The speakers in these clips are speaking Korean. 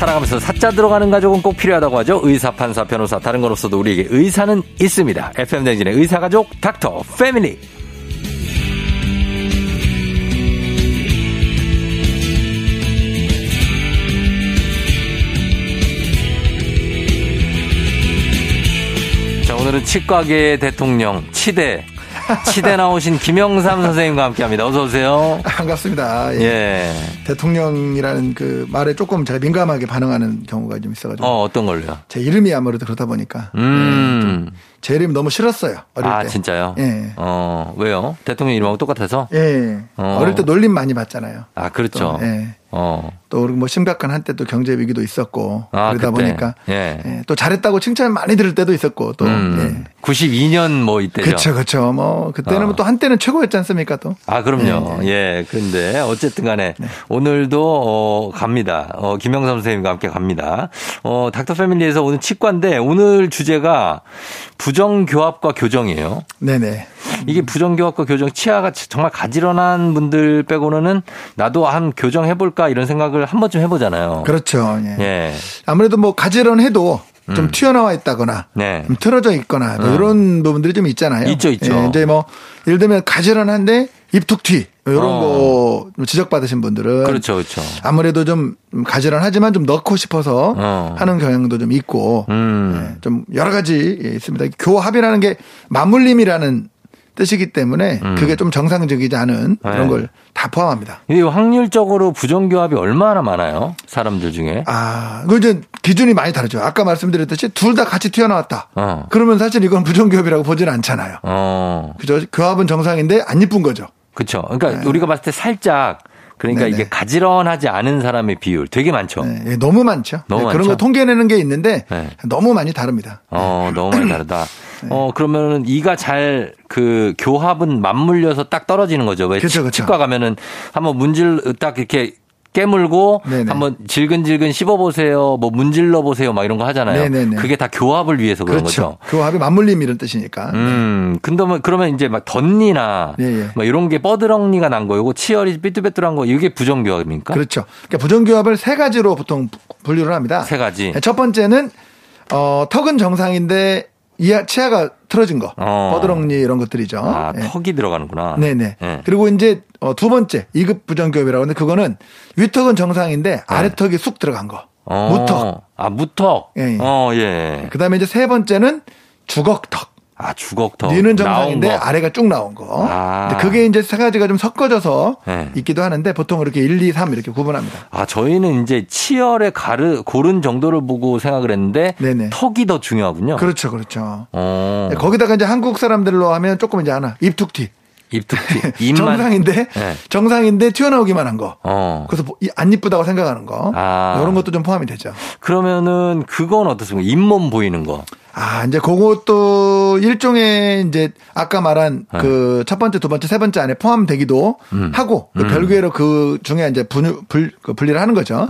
살아가면서 사자 들어가는 가족은 꼭 필요하다고 하죠. 의사, 판사, 변호사 다른 건 없어도 우리에게 의사는 있습니다. FM 땡진의 의사가족 닥터 패밀리 자 오늘은 치과계 대통령 치대 나오신 김영삼 선생님과 함께합니다. 어서 오세요. 반갑습니다. 예. 예. 대통령이라는 그 말에 조금 제가 민감하게 반응하는 경우가 좀 있어가지고. 어떤 걸요? 제 이름이 아무래도 그러다 보니까. 제 이름 너무 싫었어요. 어릴 때. 진짜요? 예. 왜요? 대통령 이름하고 똑같아서? 예. 어릴 때 놀림 많이 받잖아요. 그렇죠. 또, 예. 또 뭐 심각한 한때도 경제 위기도 있었고 그러다 그때. 보니까 예. 또 잘했다고 칭찬 많이 들을 때도 있었고 또 92년 뭐 이때죠. 그렇죠. 뭐 그때는 또 한때는 최고였지 않습니까 또. 그럼요. 예. 근데 어쨌든 간에 오늘도 갑니다. 김영삼 선생님과 함께 갑니다. 닥터 패밀리에서 오늘 치과인데 오늘 주제가 부정교합과 교정이에요. 네네. 이게 부정교합과 교정 치아가 정말 가지런한 분들 빼고는 나도 한 교정 해볼까 이런 생각을 한 번쯤 해보잖아요. 그렇죠. 예. 예. 아무래도 뭐 가지런해도 좀 튀어나와 있다거나 네. 좀 틀어져 있거나 뭐 이런 부분들이 좀 있잖아요. 있죠. 예. 이제 뭐 예를 들면 가지런한데 입툭튀 이런 거 지적받으신 분들은 그렇죠. 아무래도 좀 가지런하지만 좀 넣고 싶어서 하는 경향도 좀 있고 예. 좀 여러 가지 있습니다. 교합이라는 게 맞물림이라는 뜻이기 때문에 그게 좀 정상적이지 않은 그런 걸 다 포함합니다. 이 확률적으로 부정교합이 얼마나 많아요? 사람들 중에. 그 이제 기준이 많이 다르죠. 아까 말씀드렸듯이 둘 다 같이 튀어나왔다. 그러면 사실 이건 부정교합이라고 보진 않잖아요. 그죠? 교합은 정상인데 안 예쁜 거죠. 그렇죠. 그러니까 우리가 봤을 때 살짝 그러니까 네네. 이게 가지런하지 않은 사람의 비율 되게 많죠. 네, 너무 많죠. 너무 많죠. 그런 거 통계내는 게 있는데 너무 많이 다릅니다. 너무 많이 다르다. 네. 그러면은 이가 잘 그 교합은 맞물려서 딱 떨어지는 거죠. 왜 그쵸. 치과 가면은 한번 문질 딱 이렇게 깨물고 네네. 한번 질근질근 씹어보세요. 뭐 문질러보세요. 막 이런 거 하잖아요. 네네네. 그게 다 교합을 위해서 그런 거죠. 교합이 맞물림 이런 뜻이니까. 근데 그러면 이제 막 덧니나 막 이런 게 뻐드렁니가 난 거 요거 치열이 삐뚤빼뚤한 거 이게 부정교합입니까? 그렇죠. 그러니까 부정교합을 세 가지로 보통 분류를 합니다. 세 가지. 첫 번째는 턱은 정상인데 치아가 틀어진 거. 뻐드렁니 이런 것들이죠. 턱이 들어가는구나. 네네. 네. 그리고 이제 두 번째 2급 부정교합이라고 하는데 그거는 위턱은 정상인데 아래턱이 쑥 들어간 거. 무턱. 무턱. 예. 예. 그다음에 이제 세 번째는 주걱턱. 주걱턱. 니는 정상인데 아래가 쭉 나온 거. 근데 그게 이제 세 가지가 좀 섞어져서 있기도 하는데 보통 이렇게 1, 2, 3 이렇게 구분합니다. 저희는 이제 치열의 고른 정도를 보고 생각을 했는데 네네. 턱이 더 중요하군요. 그렇죠. 거기다가 이제 한국 사람들로 하면 조금 이제 입툭튀. 정상인데 튀어나오기만 한 거. 그래서 안 이쁘다고 생각하는 거. 이런 것도 좀 포함이 되죠. 그러면은 그건 어떻습니까? 잇몸 보이는 거. 이제 그것도 일종의 이제 아까 말한 그 첫 번째, 두 번째, 세 번째 안에 포함되기도 하고 별개로 그 중에 이제 분리를 하는 거죠.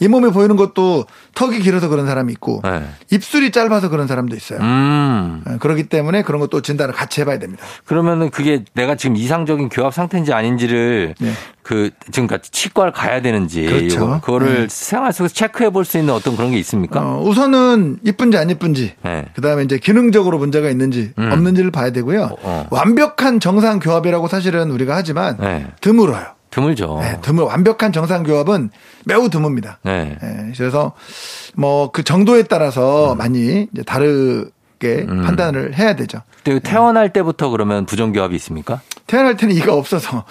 잇몸에 보이는 것도 턱이 길어서 그런 사람이 있고 입술이 짧아서 그런 사람도 있어요. 그렇기 때문에 그런 것도 진단을 같이 해봐야 됩니다. 그러면은 그게 내가 지금 이상적인 교합 상태인지 아닌지를 그 지금까지 치과를 가야 되는지 그거를 생활 속에서 체크해 볼 수 있는 어떤 그런 게 있습니까? 우선은 이쁜지 안 이쁜지 그다음에 이제 기능적으로 문제가 있는지 없는지를 봐야 되고요. 완벽한 정상 교합이라고 사실은 우리가 하지만 드물어요. 드물죠. 완벽한 정상 교합은 매우 드뭅니다. 그래서 뭐 그 정도에 따라서 많이 이제 다르게 판단을 해야 되죠. 태어날 때부터 그러면 부정교합이 있습니까? 태어날 때는 이가 없어서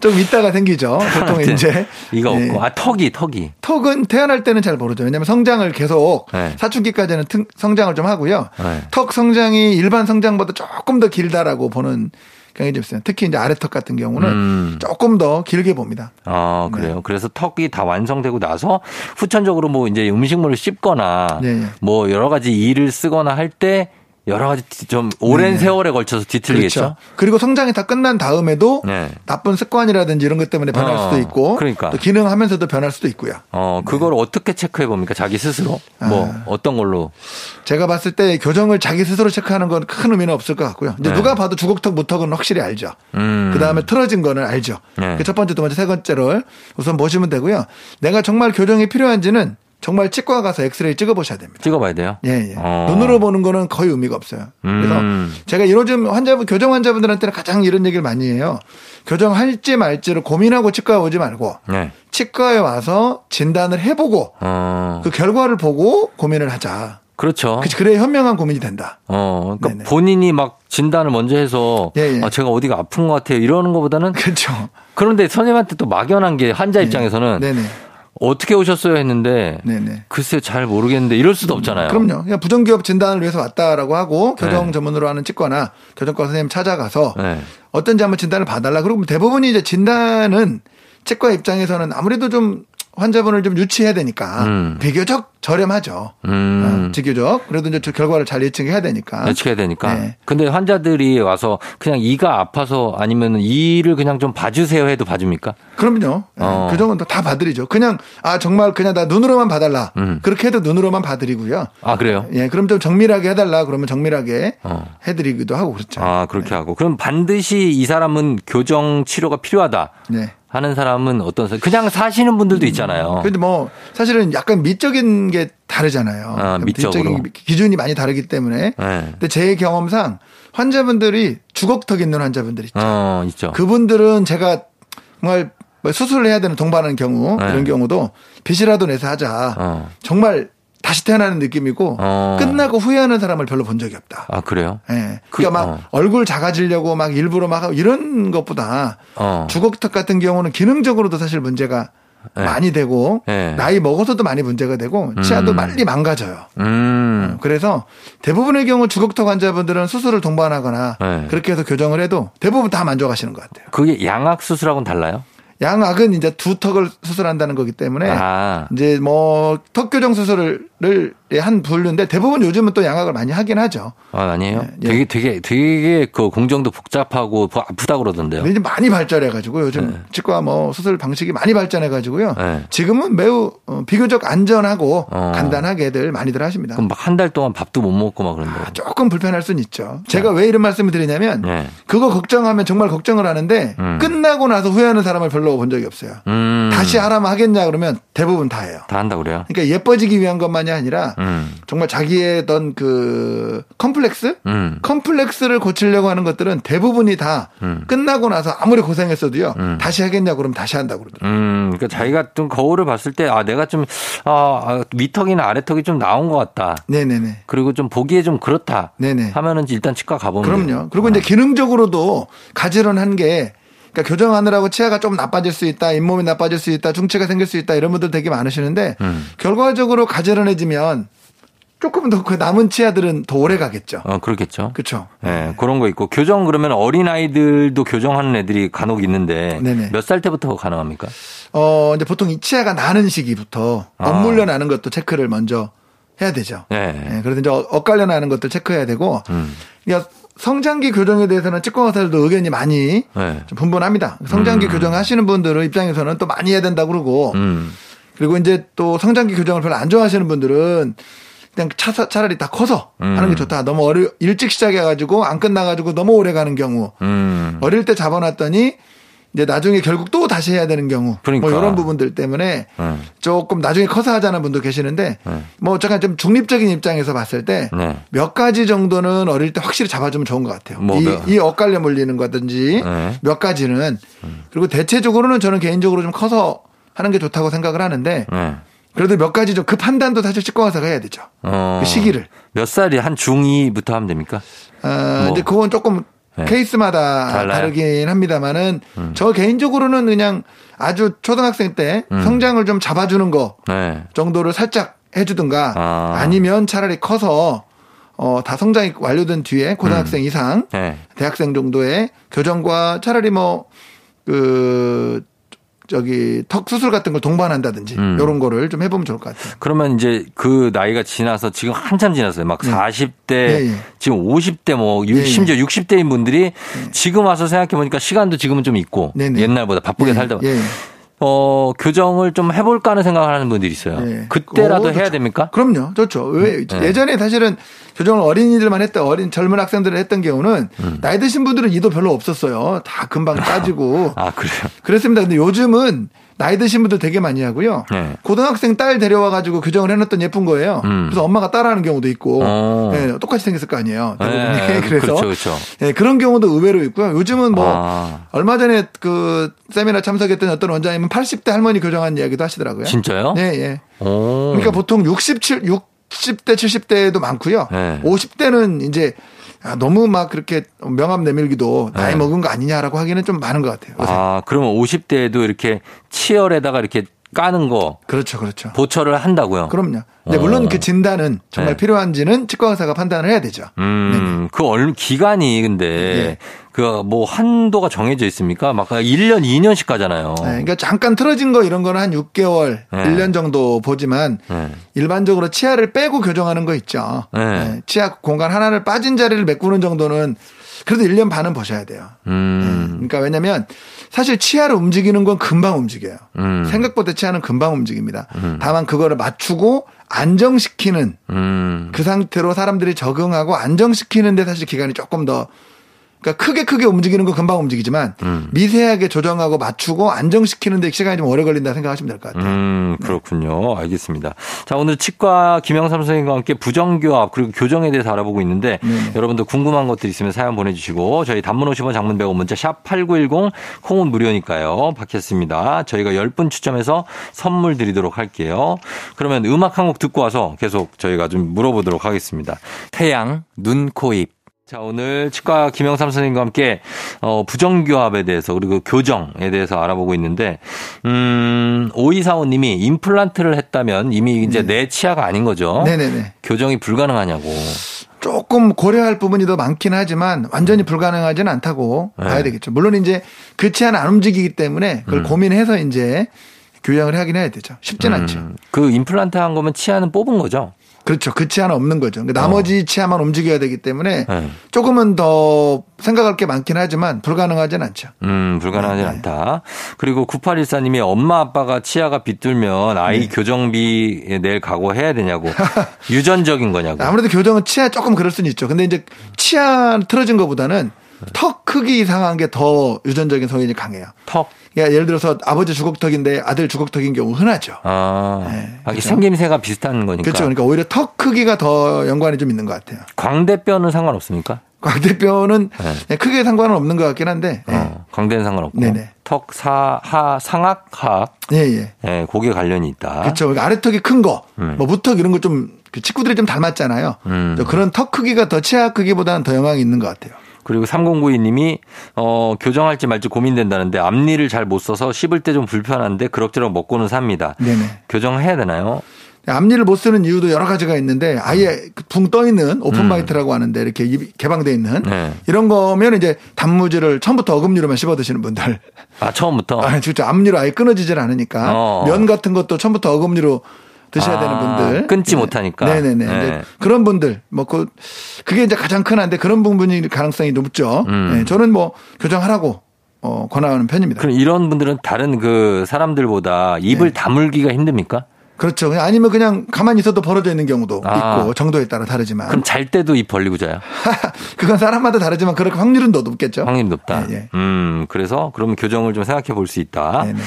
좀 이따가 생기죠. 보통 이제 이가 없고 턱이 턱은 태어날 때는 잘 모르죠. 왜냐하면 성장을 계속 사춘기까지는 성장을 좀 하고요. 턱 성장이 일반 성장보다 조금 더 길다라고 보는 경향이 좀 있어요. 특히 이제 아래 턱 같은 경우는 조금 더 길게 봅니다. 아, 그래요. 네. 그래서 턱이 다 완성되고 나서 후천적으로 뭐 이제 음식물을 씹거나 네. 뭐 여러 가지 일을 쓰거나 할 때 여러 가지 좀 오랜 네. 세월에 걸쳐서 뒤틀리겠죠. 그렇죠. 그리고 성장이 다 끝난 다음에도 네. 나쁜 습관이라든지 이런 것 때문에 변할 수도 있고 그러니까. 또 기능하면서도 변할 수도 있고요. 그걸 네. 어떻게 체크해 봅니까? 자기 스스로? 뭐 어떤 걸로? 제가 봤을 때 교정을 자기 스스로 체크하는 건 큰 의미는 없을 것 같고요. 이제 네. 누가 봐도 주걱턱 무턱은 확실히 알죠. 그다음에 틀어진 거는 알죠. 네. 그 첫 번째, 두 번째, 세 번째를 우선 보시면 되고요. 내가 정말 교정이 필요한지는 정말 치과 가서 엑스레이 찍어보셔야 됩니다. 찍어봐야 돼요? 예, 예. 눈으로 보는 거는 거의 의미가 없어요. 그래서 제가 요즘 환자분, 교정 환자분들한테는 가장 이런 얘기를 많이 해요. 교정할지 말지를 고민하고 치과에 오지 말고 네. 치과에 와서 진단을 해보고 그 결과를 보고 고민을 하자. 그렇죠. 그래야 현명한 고민이 된다. 그러니까 네네. 본인이 막 진단을 먼저 해서 예, 예. 아, 제가 어디가 아픈 것 같아요 이러는 것보다는 그렇죠. 그런데 선생님한테 또 막연한 게 환자 예. 입장에서는 네네. 어떻게 오셨어요 했는데 네네. 글쎄 잘 모르겠는데 이럴 수도 없잖아요. 그럼요. 그냥 부정기업 진단을 위해서 왔다라고 하고 교정 네. 전문으로 하는 치과나 교정과 선생님 찾아가서 네. 어떤지 한번 진단을 봐달라. 그리고 대부분이 이제 진단은 치과 입장에서는 아무래도 좀 환자분을 좀 유치해야 되니까 비교적 저렴하죠. 비교적. 그래도 이제 결과를 잘 예측해야 되니까. 예측해야 되니까. 네. 근데 환자들이 와서 그냥 이가 아파서 아니면 이를 그냥 좀 봐주세요 해도 봐줍니까? 그럼요. 교정은 다 봐드리죠. 그냥 아 정말 그냥 나 눈으로만 봐달라. 그렇게 해도 눈으로만 봐드리고요. 아 그래요? 예, 그럼 좀 정밀하게 해달라. 그러면 정밀하게 해드리기도 하고 그렇죠. 아 그렇게 네. 하고. 그럼 반드시 이 사람은 교정 치료가 필요하다. 네. 하는 사람은 어떤 사람? 그냥 사시는 분들도 있잖아요. 그런데 뭐 사실은 약간 미적인 게 다르잖아요. 아, 미적인 기준이 많이 다르기 때문에. 네. 근데 제 경험상 환자분들이 주걱턱 있는 환자분들 있죠. 있죠. 그분들은 제가 정말 수술을 해야 되는 동반하는 경우 네. 이런 경우도 빚이라도 내서 하자. 정말. 다시 태어나는 느낌이고 끝나고 후회하는 사람을 별로 본 적이 없다. 아 그래요? 예. 네. 그러니까 막 얼굴 작아지려고 막 일부러 막 하고 이런 것보다 주걱턱 같은 경우는 기능적으로도 사실 문제가 네. 많이 되고 네. 나이 먹어서도 많이 문제가 되고 치아도 빨리 망가져요. 그래서 대부분의 경우 주걱턱 환자분들은 수술을 동반하거나 네. 그렇게 해서 교정을 해도 대부분 다 만족하시는 것 같아요. 그게 양악 수술하고는 달라요? 양악은 이제 두 턱을 수술한다는 거기 때문에 이제 뭐 턱 교정 수술을 한 분류인데 대부분 요즘은 또 양악을 많이 하긴 하죠. 아 아니에요? 예. 되게 그 공정도 복잡하고 아프다 그러던데요. 근데 이제 많이 발전해가지고 요즘 네. 치과 뭐 수술 방식이 많이 발전해가지고요. 네. 지금은 매우 비교적 안전하고 간단하게들 많이들 하십니다. 그럼 막 한 달 동안 밥도 못 먹고 막 그런데 조금 불편할 수는 있죠. 제가 네. 왜 이런 말씀을 드리냐면 네. 그거 걱정하면 정말 걱정을 하는데 끝나고 나서 후회하는 사람을 별로 본 적이 없어요. 다시 하라면 하겠냐 그러면 대부분 다 해요. 다 한다 그래요. 그러니까 예뻐지기 위한 것만이 아니라 정말 자기의 어떤 그 컴플렉스를 고치려고 하는 것들은 대부분이 다 끝나고 나서 아무리 고생했어도요 다시 하겠냐 그러면 다시 한다고 그러더라고요. 그러니까 자기가 좀 거울을 봤을 때 아 내가 좀 위턱이나 아래턱이 좀 나온 것 같다. 네네네. 그리고 좀 보기에 좀 그렇다. 네네. 하면은 일단 치과 가보면. 그럼요. 그리고 이제 기능적으로도 가지런 한 게. 그러니까 교정하느라고 치아가 좀 나빠질 수 있다, 잇몸이 나빠질 수 있다, 중체가 생길 수 있다 이런 분들 되게 많으시는데 결과적으로 가지런해지면 조금 더 그 남은 치아들은 더 오래 가겠죠. 그렇겠죠. 그렇죠. 예, 네. 그런 거 있고 교정 그러면 어린 아이들도 교정하는 애들이 간혹 있는데 몇 살 때부터 가능합니까? 이제 보통 이 치아가 나는 시기부터 엇물려 나는 것도 체크를 먼저 해야 되죠. 네. 네. 그래서 이제 엇갈려 나는 것도 체크해야 되고. 그러니까 성장기 교정에 대해서는 치과 의사들도 의견이 많이 좀 분분합니다. 성장기 교정하시는 분들은 입장에서는 또 많이 해야 된다고 그러고 그리고 이제 또 성장기 교정을 별로 안 좋아하시는 분들은 그냥 차라리 다 커서 하는 게 좋다. 너무 일찍 시작해가지고 안 끝나가지고 너무 오래 가는 경우 어릴 때 잡아놨더니 이제 나중에 결국 또 다시 해야 되는 경우 그러니까. 뭐 이런 부분들 때문에 조금 나중에 커서 하자는 분도 계시는데 뭐 잠깐 좀 중립적인 입장에서 봤을 때 몇 가지 정도는 어릴 때 확실히 잡아주면 좋은 것 같아요. 뭐 이 엇갈려 물리는 거든지 몇 가지는 그리고 대체적으로는 저는 개인적으로 좀 커서 하는 게 좋다고 생각을 하는데 그래도 몇 가지 좀 그 판단도 사실 치과 의사가 해야 되죠. 그 시기를 몇 살이 한 중2부터 하면 됩니까? 뭐. 근데 그건 조금 네. 케이스마다 달라요? 다르긴 합니다만은 저 개인적으로는 그냥 아주 초등학생 때 성장을 좀 잡아주는 거 정도를 살짝 해주든가 아니면 차라리 커서 다 성장이 완료된 뒤에 고등학생 이상, 네. 대학생 정도의 교정과 차라리 뭐 턱 수술 같은 걸 동반한다든지 이런 거를 좀 해보면 좋을 것 같아요. 그러면 이제 그 나이가 지나서 지금 한참 지났어요. 막 40대, 예, 예. 지금 50대 뭐 예, 예. 심지어 60대인 분들이 예. 지금 와서 생각해 보니까 시간도 지금은 좀 있고 네, 네. 옛날보다 바쁘게 예, 살다 보니까 예, 예. 교정을 좀 해볼까 하는 생각을 하는 분들이 있어요. 예. 그때라도 해야 됩니까? 그럼요. 좋죠. 왜 예. 예전에 사실은 교정을 어린이들만 했다. 젊은 학생들을 했던 경우는 나이 드신 분들은 이도 별로 없었어요. 다 금방 따지고. 아, 그래요? 그랬습니다. 근데 요즘은 나이 드신 분들 되게 많이 하고요. 네. 고등학생 딸 데려와가지고 교정을 해놨던 예쁜 거예요. 그래서 엄마가 따라하는 경우도 있고 네, 똑같이 생겼을 거 아니에요. 네, 그래서 그렇죠, 그렇죠. 네, 그런 경우도 의외로 있고요. 요즘은 뭐 얼마 전에 그 세미나 참석했던 어떤 원장님은 80대 할머니 교정한 이야기도 하시더라고요. 진짜요? 네, 예. 오. 그러니까 보통 60대, 70대도 많고요. 네. 50대는 이제 너무 막 그렇게 명함 내밀기도 나이 네. 먹은 거 아니냐라고 하기는 좀 많은 것 같아요. 요새. 아, 그러면 50대에도 이렇게 치열에다가 이렇게 까는 거. 그렇죠, 그렇죠. 보철을 한다고요? 그럼요. 네, 물론 그 진단은 정말 네. 필요한지는 치과 의사가 판단을 해야 되죠. 그 기간이 근데 네. 그 뭐 한도가 정해져 있습니까? 막 1년, 2년씩 가잖아요. 네, 그러니까 잠깐 틀어진 거 이런 거는 한 6개월, 네. 1년 정도 보지만 네. 일반적으로 치아를 빼고 교정하는 거 있죠. 네. 네, 치아 공간 하나를 빠진 자리를 메꾸는 정도는 그래도 1년 반은 보셔야 돼요. 네, 그러니까 왜냐면 사실 치아를 움직이는 건 금방 움직여요. 생각보다 치아는 금방 움직입니다. 다만 그거를 맞추고 안정시키는 그 상태로 사람들이 적응하고 안정시키는데 사실 기간이 조금 더 그러니까 크게 움직이는 건 금방 움직이지만 미세하게 조정하고 맞추고 안정시키는데 시간이 좀 오래 걸린다 생각하시면 될 것 같아요. 그렇군요. 네. 알겠습니다. 자, 오늘 치과 김영삼 선생님과 함께 부정교합 그리고 교정에 대해서 알아보고 있는데 네. 여러분도 궁금한 것들 있으면 사연 보내주시고 저희 단문 50원 장문 100원 문자 샵 8910 콩은 무료니까요. 받겠습니다. 저희가 10분 추첨해서 선물 드리도록 할게요. 그러면 음악 한 곡 듣고 와서 계속 저희가 좀 물어보도록 하겠습니다. 태양, 눈, 코, 입. 자, 오늘 치과 김영삼 선생님과 함께 부정교합에 대해서 그리고 교정에 대해서 알아보고 있는데 5245님이 임플란트를 했다면 이미 이제 내 치아가 아닌 거죠. 네네네. 교정이 불가능하냐고. 조금 고려할 부분이 더 많긴 하지만 완전히 불가능하지는 않다고 네. 봐야 되겠죠. 물론 이제 그 치아는 안 움직이기 때문에 그걸 고민해서 이제 교정을 하긴 해야 되죠. 쉽진 않죠. 그 임플란트 한 거면 치아는 뽑은 거죠. 그렇죠. 그 치아는 없는 거죠. 그러니까 나머지 치아만 움직여야 되기 때문에 조금은 더 생각할 게 많긴 하지만 불가능하진 않죠. 불가능하진 않다. 그리고 9814님이 엄마 아빠가 치아가 비뚤면 아이 네. 교정비 내일 각오해야 되냐고. 유전적인 거냐고. 아무래도 교정은 치아 조금 그럴 수는 있죠. 근데 이제 치아 틀어진 것보다는 턱 크기 이상한 게 더 유전적인 성인이 강해요. 턱. 그러니까 예를 들어서 아버지 주걱턱인데 아들 주걱턱인 경우 흔하죠. 아, 네, 그렇죠? 생김새가 비슷한 거니까. 그렇죠. 그러니까 오히려 턱 크기가 더 연관이 좀 있는 것 같아요. 광대뼈는 상관없습니까? 광대뼈는 네. 크게 상관은 없는 것 같긴 한데. 광대는 상관없고. 네네. 턱 상악, 하악. 예예. 예, 거기에 관련이 있다. 그렇죠. 그러니까 아래턱이 큰 거, 뭐 무턱 이런 거 좀 친구들이 좀 닮았잖아요. 그런 턱 크기가 더 치아 크기보다는 더 영향이 있는 것 같아요. 그리고 3092님이 교정할지 말지 고민된다는데 앞니를 잘 못 써서 씹을 때 좀 불편한데 그럭저럭 먹고는 삽니다. 네네. 교정해야 되나요? 앞니를 못 쓰는 이유도 여러 가지가 있는데 아예 붕 떠 있는 오픈 마이트라고 하는데 이렇게 입이 개방돼 있는 네. 이런 거면 이제 단무지를 처음부터 어금니로만 씹어 드시는 분들. 아, 처음부터? 아, 진짜 앞니로 아예 끊어지질 않으니까 면 같은 것도 처음부터 어금니로 드셔야 되는 분들. 끊지 못하니까. 네네네. 네. 그런 분들, 뭐, 그게 이제 가장 큰 한데 그런 부분일 가능성이 높죠. 네, 저는 뭐, 교정하라고, 권하는 편입니다. 그럼 이런 분들은 다른 그 사람들보다 입을 네. 다물기가 힘듭니까? 그렇죠. 아니면 그냥 가만히 있어도 벌어져 있는 경우도 있고 정도에 따라 다르지만. 그럼 잘 때도 입 벌리고 자요? 그건 사람마다 다르지만 그렇게 확률은 더 높겠죠. 확률이 높다. 네, 네. 그래서 그러면 교정을 좀 생각해 볼 수 있다. 네, 네.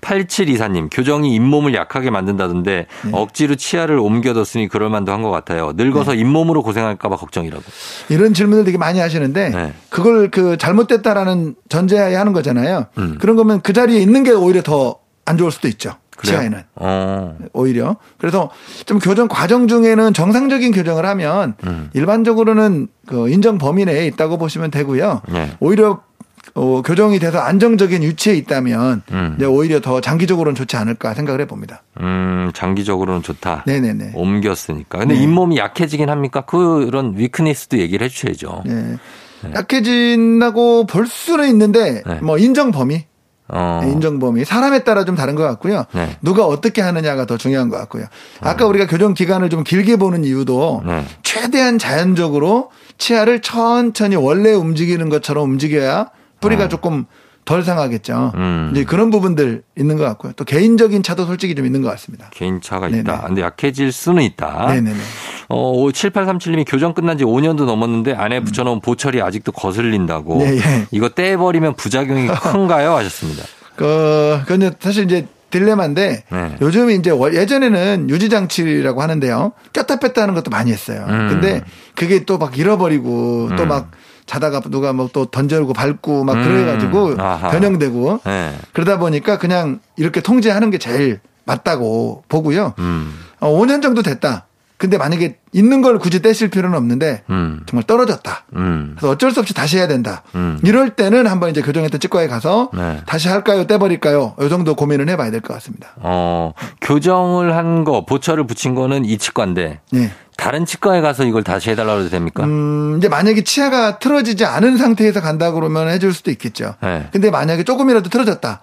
8724님 교정이 잇몸을 약하게 만든다던데 네. 억지로 치아를 옮겨뒀으니 그럴만도 한 것 같아요. 늙어서 네. 잇몸으로 고생할까 봐 걱정이라고. 이런 질문을 되게 많이 하시는데 네. 그걸 그 잘못됐다라는 전제하에 하는 거잖아요. 그런 거면 그 자리에 있는 게 오히려 더 안 좋을 수도 있죠. 치아에는 오히려 그래서 좀 교정 과정 중에는 정상적인 교정을 하면 일반적으로는 그 인정 범위 내에 있다고 보시면 되고요. 네. 오히려 교정이 돼서 안정적인 위치에 있다면 오히려 더 장기적으로는 좋지 않을까 생각을 해봅니다. 장기적으로는 좋다. 네네네. 옮겼으니까. 근데 네. 잇몸이 약해지긴 합니까? 그런 위크니스도 얘기를 해주셔야죠. 네. 네. 약해진다고 볼 수는 있는데 네. 뭐 인정 범위. 인정 범위 사람에 따라 좀 다른 것 같고요. 네. 누가 어떻게 하느냐가 더 중요한 것 같고요. 아까 우리가 교정 기간을 좀 길게 보는 이유도 최대한 자연적으로 치아를 천천히 원래 움직이는 것처럼 움직여야 뿌리가 조금 덜 상하겠죠. 이제 그런 부분들 있는 것 같고요. 또 개인적인 차도 솔직히 좀 있는 것 같습니다. 개인 차가 네네. 있다. 근데 약해질 수는 있다. 네네네. 7837님이 교정 끝난 지 5년도 넘었는데 안에 붙여놓은 보철이 아직도 거슬린다고. 네네. 이거 떼버리면 부작용이 큰가요? 하셨습니다. 그건 사실 이제 딜레마인데 네. 요즘 이제 예전에는 유지장치라고 하는데요. 꼈다 뺐다 하는 것도 많이 했어요. 근데 그게 또 막 잃어버리고 또 막 자다가 누가 뭐 또 던져고 밟고 막 그래가지고 아하. 변형되고 네. 그러다 보니까 그냥 이렇게 통제하는 게 제일 맞다고 보고요. 5년 정도 됐다. 근데 만약에 있는 걸 굳이 떼실 필요는 없는데 정말 떨어졌다. 그래서 어쩔 수 없이 다시 해야 된다. 이럴 때는 한번 이제 교정했던 치과에 가서 네. 다시 할까요, 떼버릴까요? 이 정도 고민을 해봐야 될 것 같습니다. 교정을 한 거, 보철을 붙인 거는 이 치과인데 네. 다른 치과에 가서 이걸 다시 해달라고 해도 됩니까? 이제 만약에 치아가 틀어지지 않은 상태에서 간다 그러면 해줄 수도 있겠죠. 네. 근데 만약에 조금이라도 틀어졌다.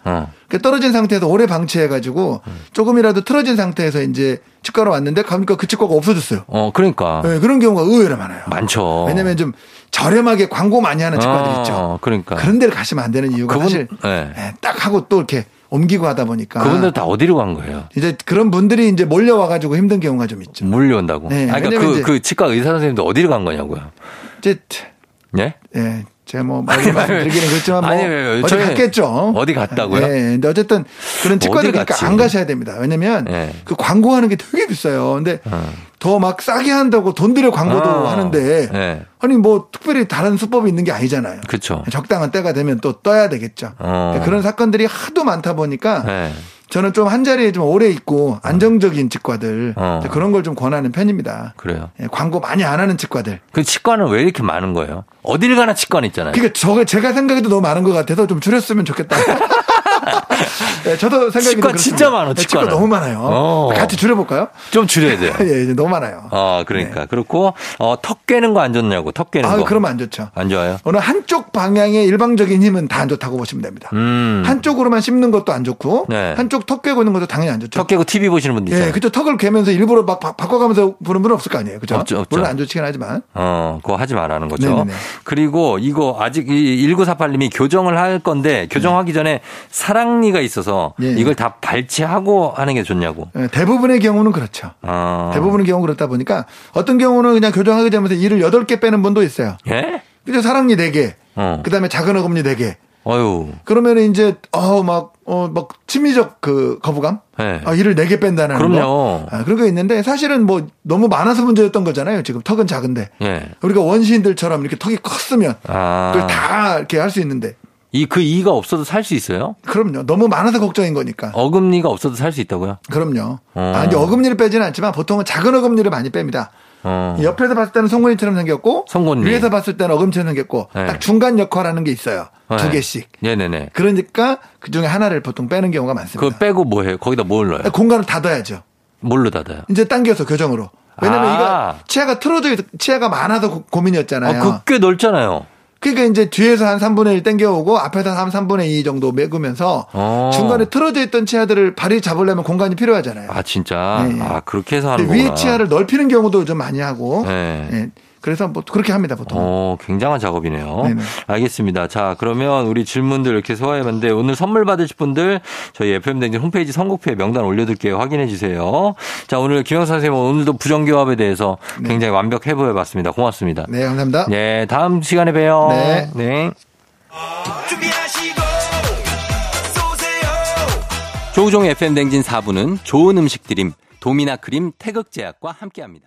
떨어진 상태에서 오래 방치해가지고 조금이라도 틀어진 상태에서 이제 치과로 왔는데 가니까 그 치과가 없어졌어요. 그러니까. 네, 그런 경우가 의외로 많아요. 많죠. 왜냐면 좀 저렴하게 광고 많이 하는 치과들 있죠. 그러니까. 그런 데를 가시면 안 되는 이유가 사실 네, 딱 하고 또 이렇게 옮기고 하다 보니까. 그분들 다 어디로 간 거예요? 이제 그런 분들이 이제 몰려와가지고 힘든 경우가 좀 있죠. 몰려온다고? 네. 아니, 그러니까 그 치과 의사 선생님도 어디로 간 거냐고요? 이제. 네? 네. 제가 뭐 말씀드리기는 그렇지만 뭐 어디 갔겠죠. 어디 갔다고요? 네, 근데 어쨌든 그런 치과들이니까 안 가셔야 됩니다. 왜냐하면 그 광고하는 게 되게 비싸요. 근데 더 막 싸게 한다고 돈 들여 광고도 하는데 아니 뭐 특별히 다른 수법이 있는 게 아니잖아요. 그렇죠. 적당한 때가 되면 또 떠야 되겠죠. 그런 사건들이 하도 많다 보니까. 저는 좀 한 자리에 좀 오래 있고 안정적인 치과들 그런 걸 좀 권하는 편입니다. 그래요. 예, 광고 많이 안 하는 치과들. 그 치과는 왜 이렇게 많은 거예요? 어딜 가나 치과는 있잖아요. 그러니까 제가 생각해도 너무 많은 것 같아서 좀 줄였으면 좋겠다. 네, 저도 생각이 치과 진짜 많아. 치과 너무 많아요. 같이 줄여볼까요? 좀 줄여야 돼요. 예, 이제 너무 많아요. 그러니까 네. 그렇고 턱 깨는 거 안 좋냐고 턱 깨는 거. 그러면 안 좋죠. 안 좋아요. 어느 한쪽 방향의 일방적인 힘은 다 안 좋다고 보시면 됩니다. 한쪽으로만 씹는 것도 안 좋고 네. 한쪽 턱 깨고 있는 것도 당연히 안 좋죠. 턱 깨고 TV 보시는 분들 있어요. 예, 그죠. 턱을 개면서 일부러 막 바꿔가면서 보는 분은 없을 거 아니에요. 그죠. 없죠. 물론 안 좋지긴 하지만. 그거 하지 말라는 거죠. 네네네. 그리고 이거 아직 1948님이 교정을 할 건데 교정하기 전에 사랑니가 있어서 예. 이걸 다 발치하고 하는 게 좋냐고. 예, 대부분의 경우는 그렇죠. 대부분의 경우 그렇다 보니까 어떤 경우는 그냥 교정하게 되면서 이를 8개 빼는 분도 있어요. 예? 그래서 사랑니 4개. 그다음에 작은 어금니 4개. 어유. 그러면 이제 막 심리적 그 거부감? 네. 이를 4개 뺀다는 그럼요. 거. 그런 거 있는데 사실은 뭐 너무 많아서 문제였던 거잖아요. 지금 턱은 작은데. 네. 우리가 원시인들처럼 이렇게 턱이 컸으면 그걸 다 이렇게 할 수 있는데. 이가 없어도 살 수 있어요? 그럼요. 너무 많아서 걱정인 거니까. 어금니가 없어도 살 수 있다고요? 그럼요. 이제 어금니를 빼지는 않지만 보통은 작은 어금니를 많이 뺍니다. 옆에서 봤을 때는 송곳니처럼 생겼고 송곳니. 위에서 봤을 때는 어금니처럼 생겼고 네. 딱 중간 역할하는 게 있어요. 네. 2개씩. 네네네. 그러니까 그 중에 하나를 보통 빼는 경우가 많습니다. 그거 빼고 뭐 해요? 거기다 뭘 넣어요? 공간을 닫아야죠. 뭘로 닫아요? 이제 당겨서 교정으로. 왜냐면 이거 치아가 틀어져 치아가 많아서 고민이었잖아요. 그거 꽤 넓잖아요. 그러니까 이제 뒤에서 한 3분의 1 땡겨오고 앞에서 한 3분의 2 정도 메꾸면서 중간에 틀어져 있던 치아들을 발이 잡으려면 공간이 필요하잖아요. 진짜? 네. 그렇게 해서 하는 거구나. 위에 치아를 넓히는 경우도 좀 많이 하고. 네. 네. 그래서 뭐 그렇게 합니다, 보통. 굉장한 작업이네요. 네네. 알겠습니다. 자, 그러면 우리 질문들 이렇게 소화해봤는데 오늘 선물 받으실 분들 저희 FM 땡진 홈페이지 선곡표에 명단 올려둘게요. 확인해 주세요. 자, 오늘 김영삼 선생님 오늘도 부정교합에 대해서 네. 굉장히 완벽해 보여봤습니다. 고맙습니다. 네, 감사합니다. 네, 다음 시간에 봬요. 네. 네. 조우종의 FM 땡진 4부는 좋은 음식 드림, 도미나 크림 태극제약과 함께합니다.